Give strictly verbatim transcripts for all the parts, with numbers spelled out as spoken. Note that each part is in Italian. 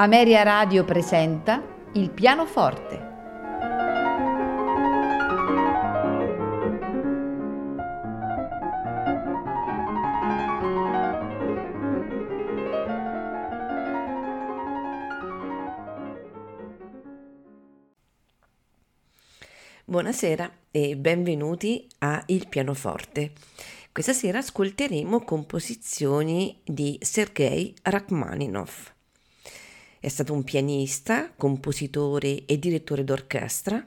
Ameria Radio presenta Il pianoforte. Buonasera e benvenuti a Il pianoforte. Questa sera ascolteremo composizioni di Sergei Rachmaninov. È stato un pianista, compositore e direttore d'orchestra.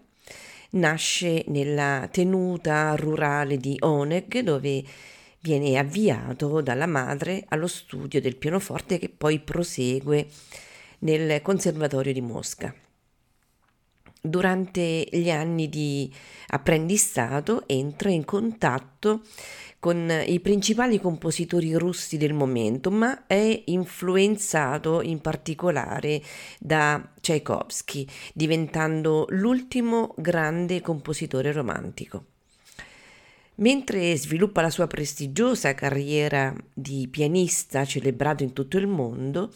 Nasce nella tenuta rurale di Oneg, dove viene avviato dalla madre allo studio del pianoforte, che poi prosegue nel Conservatorio di Mosca. Durante gli anni di apprendistato entra in contatto con i principali compositori russi del momento, ma è influenzato in particolare da Tchaikovsky, diventando l'ultimo grande compositore romantico. Mentre sviluppa la sua prestigiosa carriera di pianista, celebrato in tutto il mondo,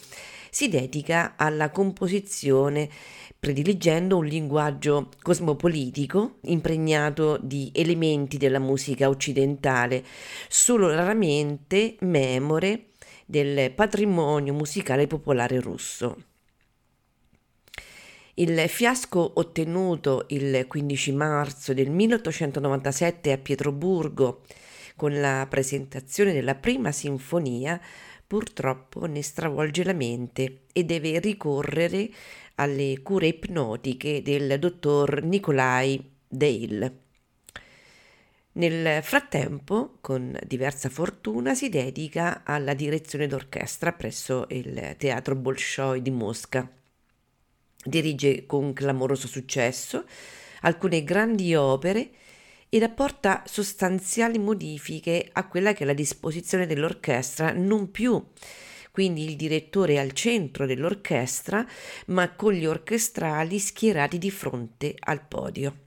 si dedica alla composizione, prediligendo un linguaggio cosmopolitico impregnato di elementi della musica occidentale, solo raramente memore del patrimonio musicale popolare russo. Il fiasco ottenuto il quindici marzo del milleottocentonovantasette a Pietroburgo con la presentazione della prima sinfonia purtroppo ne stravolge la mente e deve ricorrere alle cure ipnotiche del dottor Nikolaj Dale. Nel frattempo, con diversa fortuna, si dedica alla direzione d'orchestra presso il Teatro Bolshoi di Mosca. Dirige con clamoroso successo alcune grandi opere ed apporta sostanziali modifiche a quella che è la disposizione dell'orchestra, non più quindi il direttore al centro dell'orchestra, ma con gli orchestrali schierati di fronte al podio.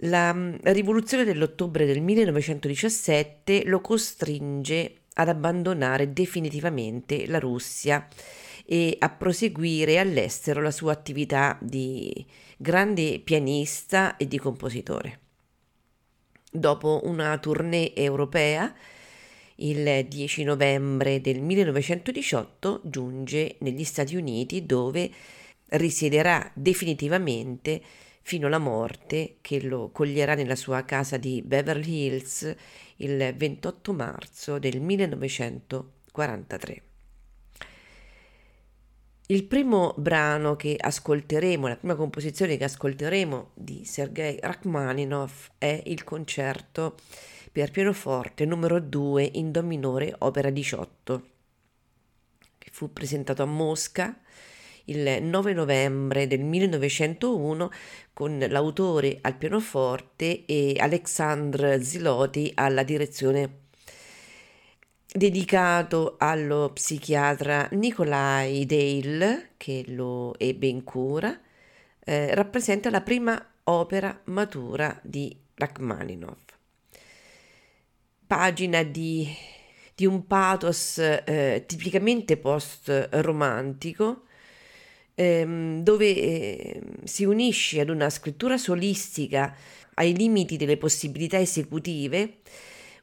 La rivoluzione dell'ottobre del millenovecentodiciassette lo costringe ad abbandonare definitivamente la Russia e a proseguire all'estero la sua attività di grande pianista e di compositore. Dopo una tournée europea, il dieci novembre del millenovecentodiciotto giunge negli Stati Uniti, dove risiederà definitivamente fino alla morte, che lo coglierà nella sua casa di Beverly Hills il ventotto marzo del millenovecentoquarantatré. Il primo brano che ascolteremo, la prima composizione che ascolteremo di Sergei Rachmaninov è il concerto per pianoforte numero due in do minore, opera diciotto, che fu presentato a Mosca il nove novembre del millenovecentouno con l'autore al pianoforte e Aleksandr Siloti alla direzione, dedicato allo psichiatra Nikolaj Dale, che lo ebbe in cura. Eh, rappresenta la prima opera matura di Rachmaninov. Pagina di, di un pathos eh, tipicamente post-romantico, ehm, dove eh, si unisce ad una scrittura solistica ai limiti delle possibilità esecutive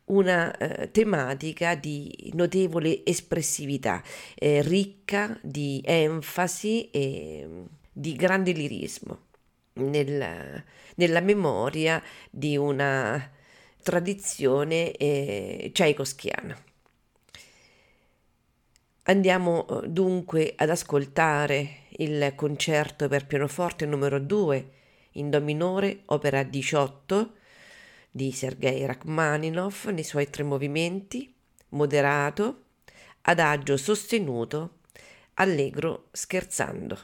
una eh, tematica di notevole espressività, eh, ricca di enfasi e di grande lirismo, nella, nella memoria di una tradizione eh, tchaikovskiana. Andiamo dunque ad ascoltare il concerto per pianoforte numero due in do minore, opera diciotto, di Sergei Rachmaninov, nei suoi tre movimenti: moderato, adagio sostenuto, allegro scherzando.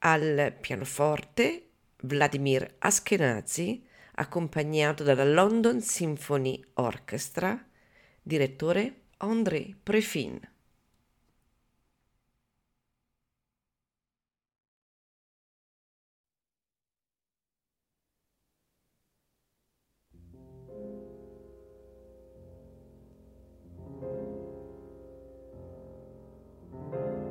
Al pianoforte Vladimir Ashkenazy, accompagnato dalla London Symphony Orchestra, direttore André Previn. Thank you.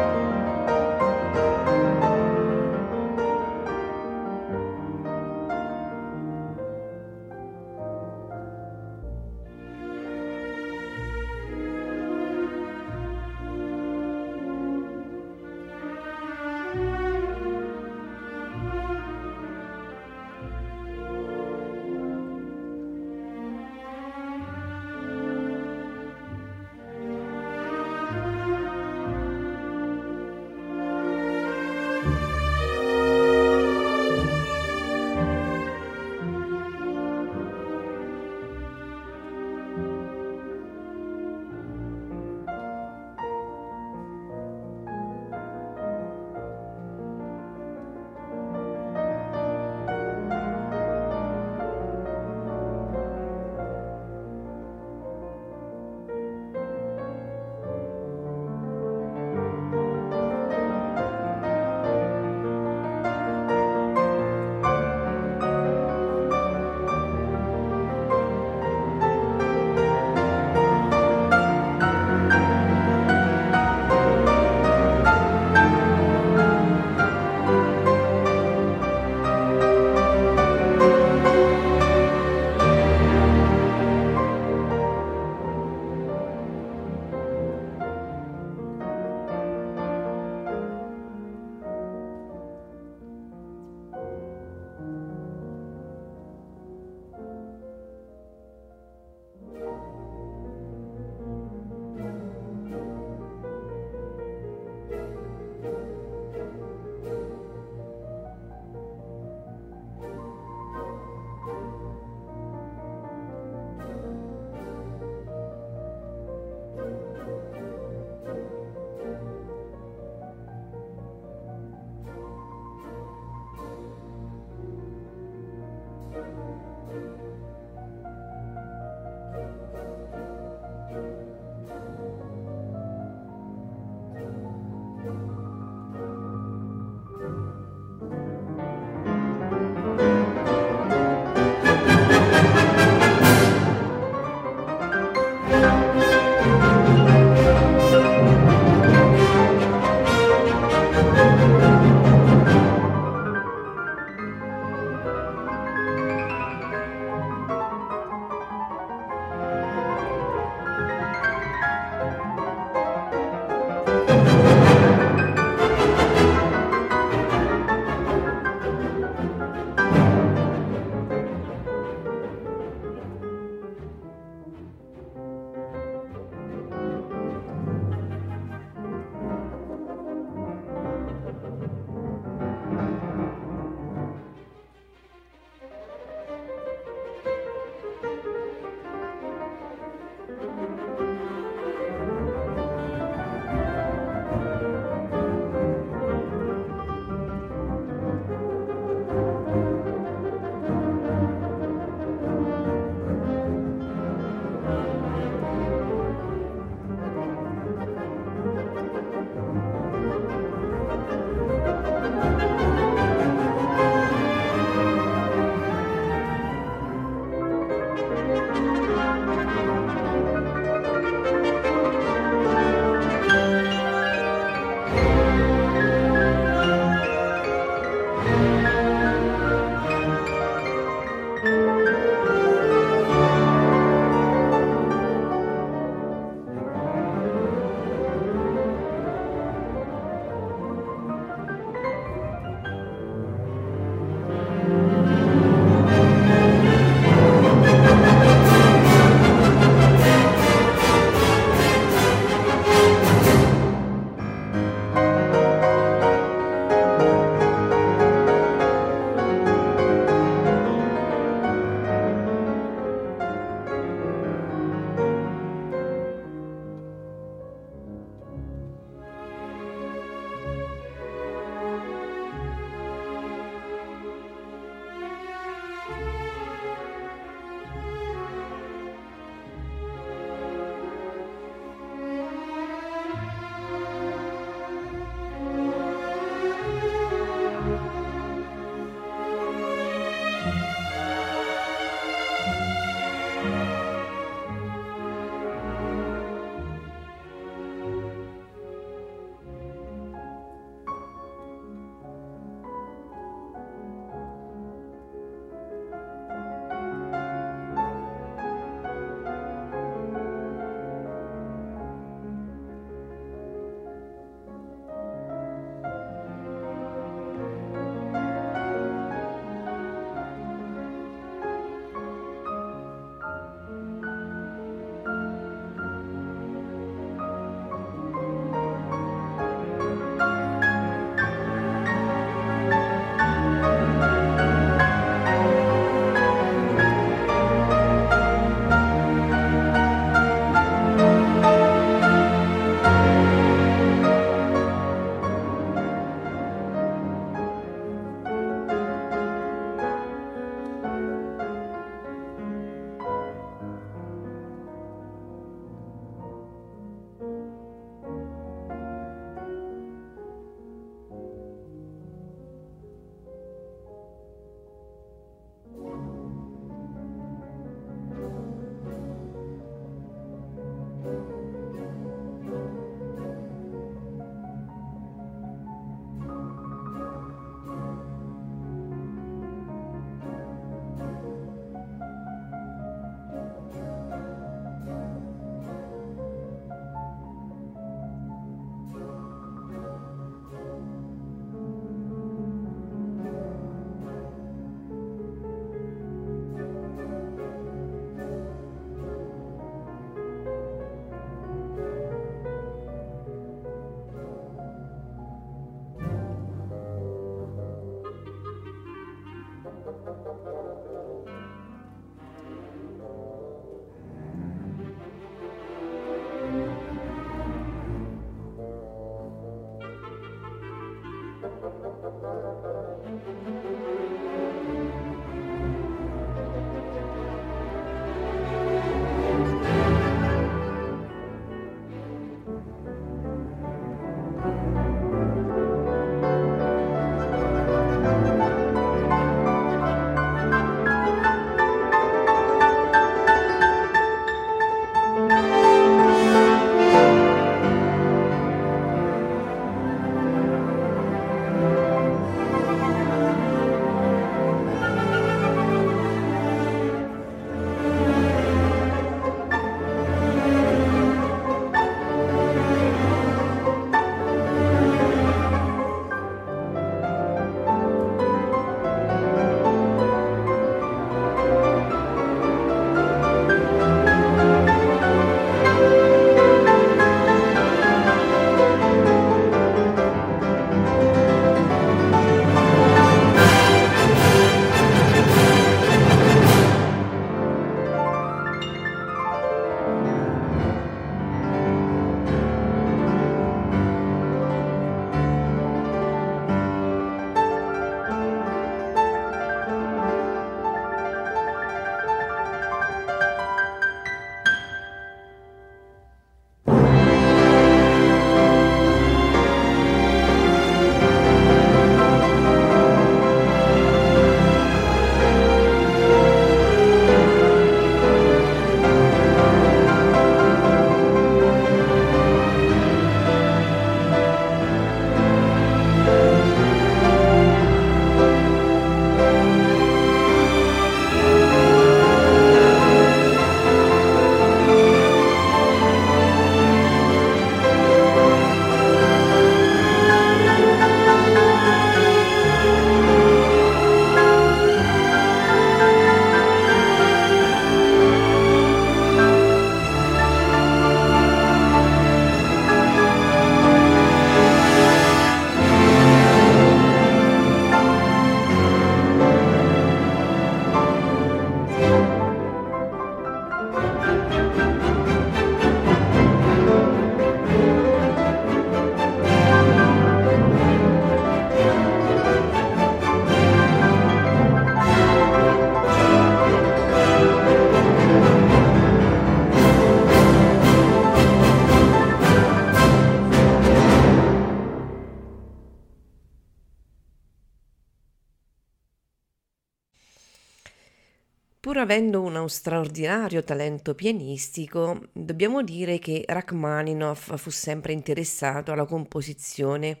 Pur avendo uno straordinario talento pianistico, dobbiamo dire che Rachmaninov fu sempre interessato alla composizione.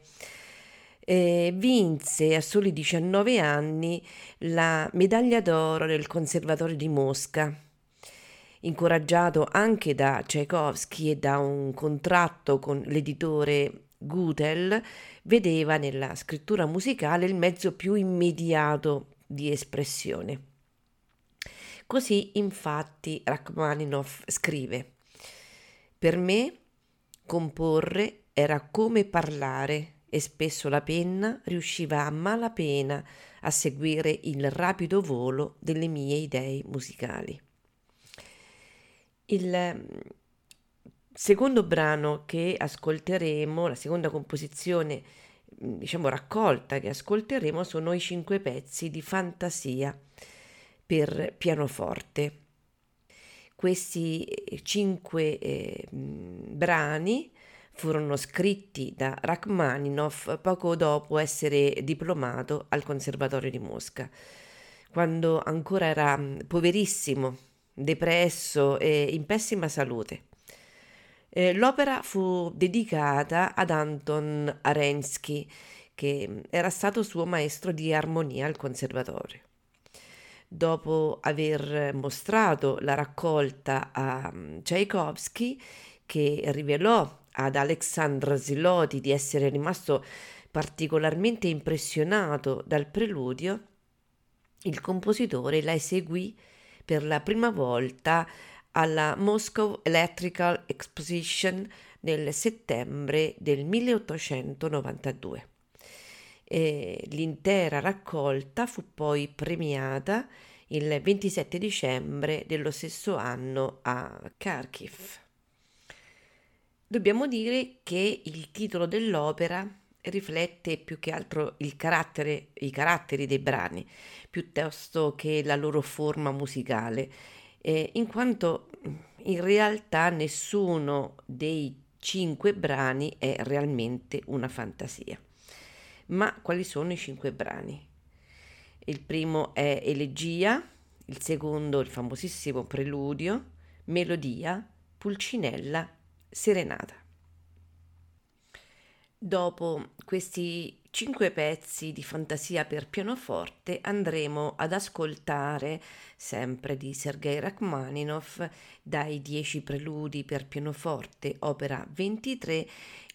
Eh, vinse a soli diciannove anni la medaglia d'oro del Conservatorio di Mosca, incoraggiato anche da Tchaikovsky e da un contratto con l'editore Gutel, vedeva nella scrittura musicale il mezzo più immediato di espressione. Così, infatti, Rachmaninov scrive: «Per me comporre era come parlare e spesso la penna riusciva a malapena a seguire il rapido volo delle mie idee musicali». Il secondo brano che ascolteremo, la seconda composizione, diciamo raccolta, che ascolteremo sono i cinque pezzi di Fantasia per pianoforte. Questi cinque eh, brani furono scritti da Rachmaninov poco dopo essere diplomato al Conservatorio di Mosca, quando ancora era poverissimo, depresso e in pessima salute. Eh, l'opera fu dedicata ad Anton Arensky, che era stato suo maestro di armonia al Conservatorio. Dopo aver mostrato la raccolta a Tchaikovsky, che rivelò ad Aleksandr Siloti di essere rimasto particolarmente impressionato dal preludio, il compositore la eseguì per la prima volta alla Moscow Electrical Exposition nel settembre del milleottocentonovantadue. E l'intera raccolta fu poi premiata il ventisette dicembre dello stesso anno a Kharkiv. Dobbiamo dire che il titolo dell'opera riflette più che altro il carattere, i caratteri dei brani, piuttosto che la loro forma musicale, eh, in quanto in realtà nessuno dei cinque brani è realmente una fantasia. Ma quali sono i cinque brani? Il primo è Elegia, il secondo il famosissimo Preludio, Melodia, Pulcinella, Serenata. Dopo questi cinque pezzi di fantasia per pianoforte andremo ad ascoltare, sempre di Sergei Rachmaninov, dai dieci preludi per pianoforte, opera ventitré,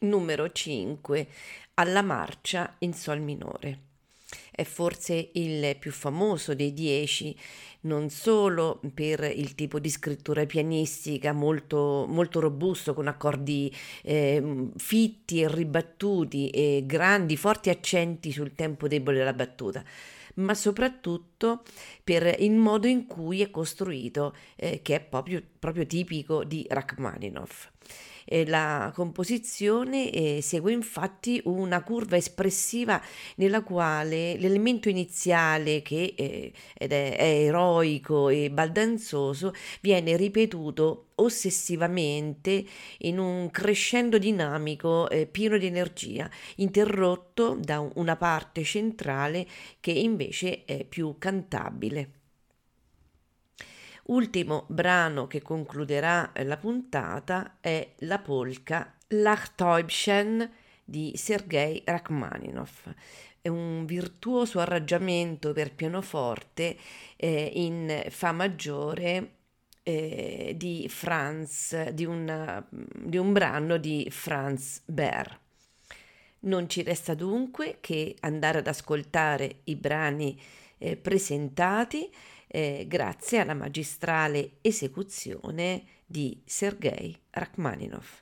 numero cinque, alla marcia in sol minore. È forse il più famoso dei dieci, non solo per il tipo di scrittura pianistica molto, molto robusto, con accordi eh, fitti e ribattuti e grandi, forti accenti sul tempo debole della battuta, ma soprattutto per il modo in cui è costruito, eh, che è proprio, proprio tipico di Rachmaninov. La composizione eh, segue infatti una curva espressiva nella quale l'elemento iniziale, che eh, ed è, è eroico e baldanzoso, viene ripetuto ossessivamente in un crescendo dinamico eh, pieno di energia, interrotto da una parte centrale che invece è più cantabile. Ultimo brano che concluderà la puntata è la polca Lachtäubchen di Sergei Rachmaninov. È un virtuoso arrangiamento per pianoforte eh, in fa maggiore eh, di Franz di, una, di un brano di Franz Behr. Non ci resta dunque che andare ad ascoltare i brani eh, presentati Eh, grazie alla magistrale esecuzione di Sergei Rachmaninov.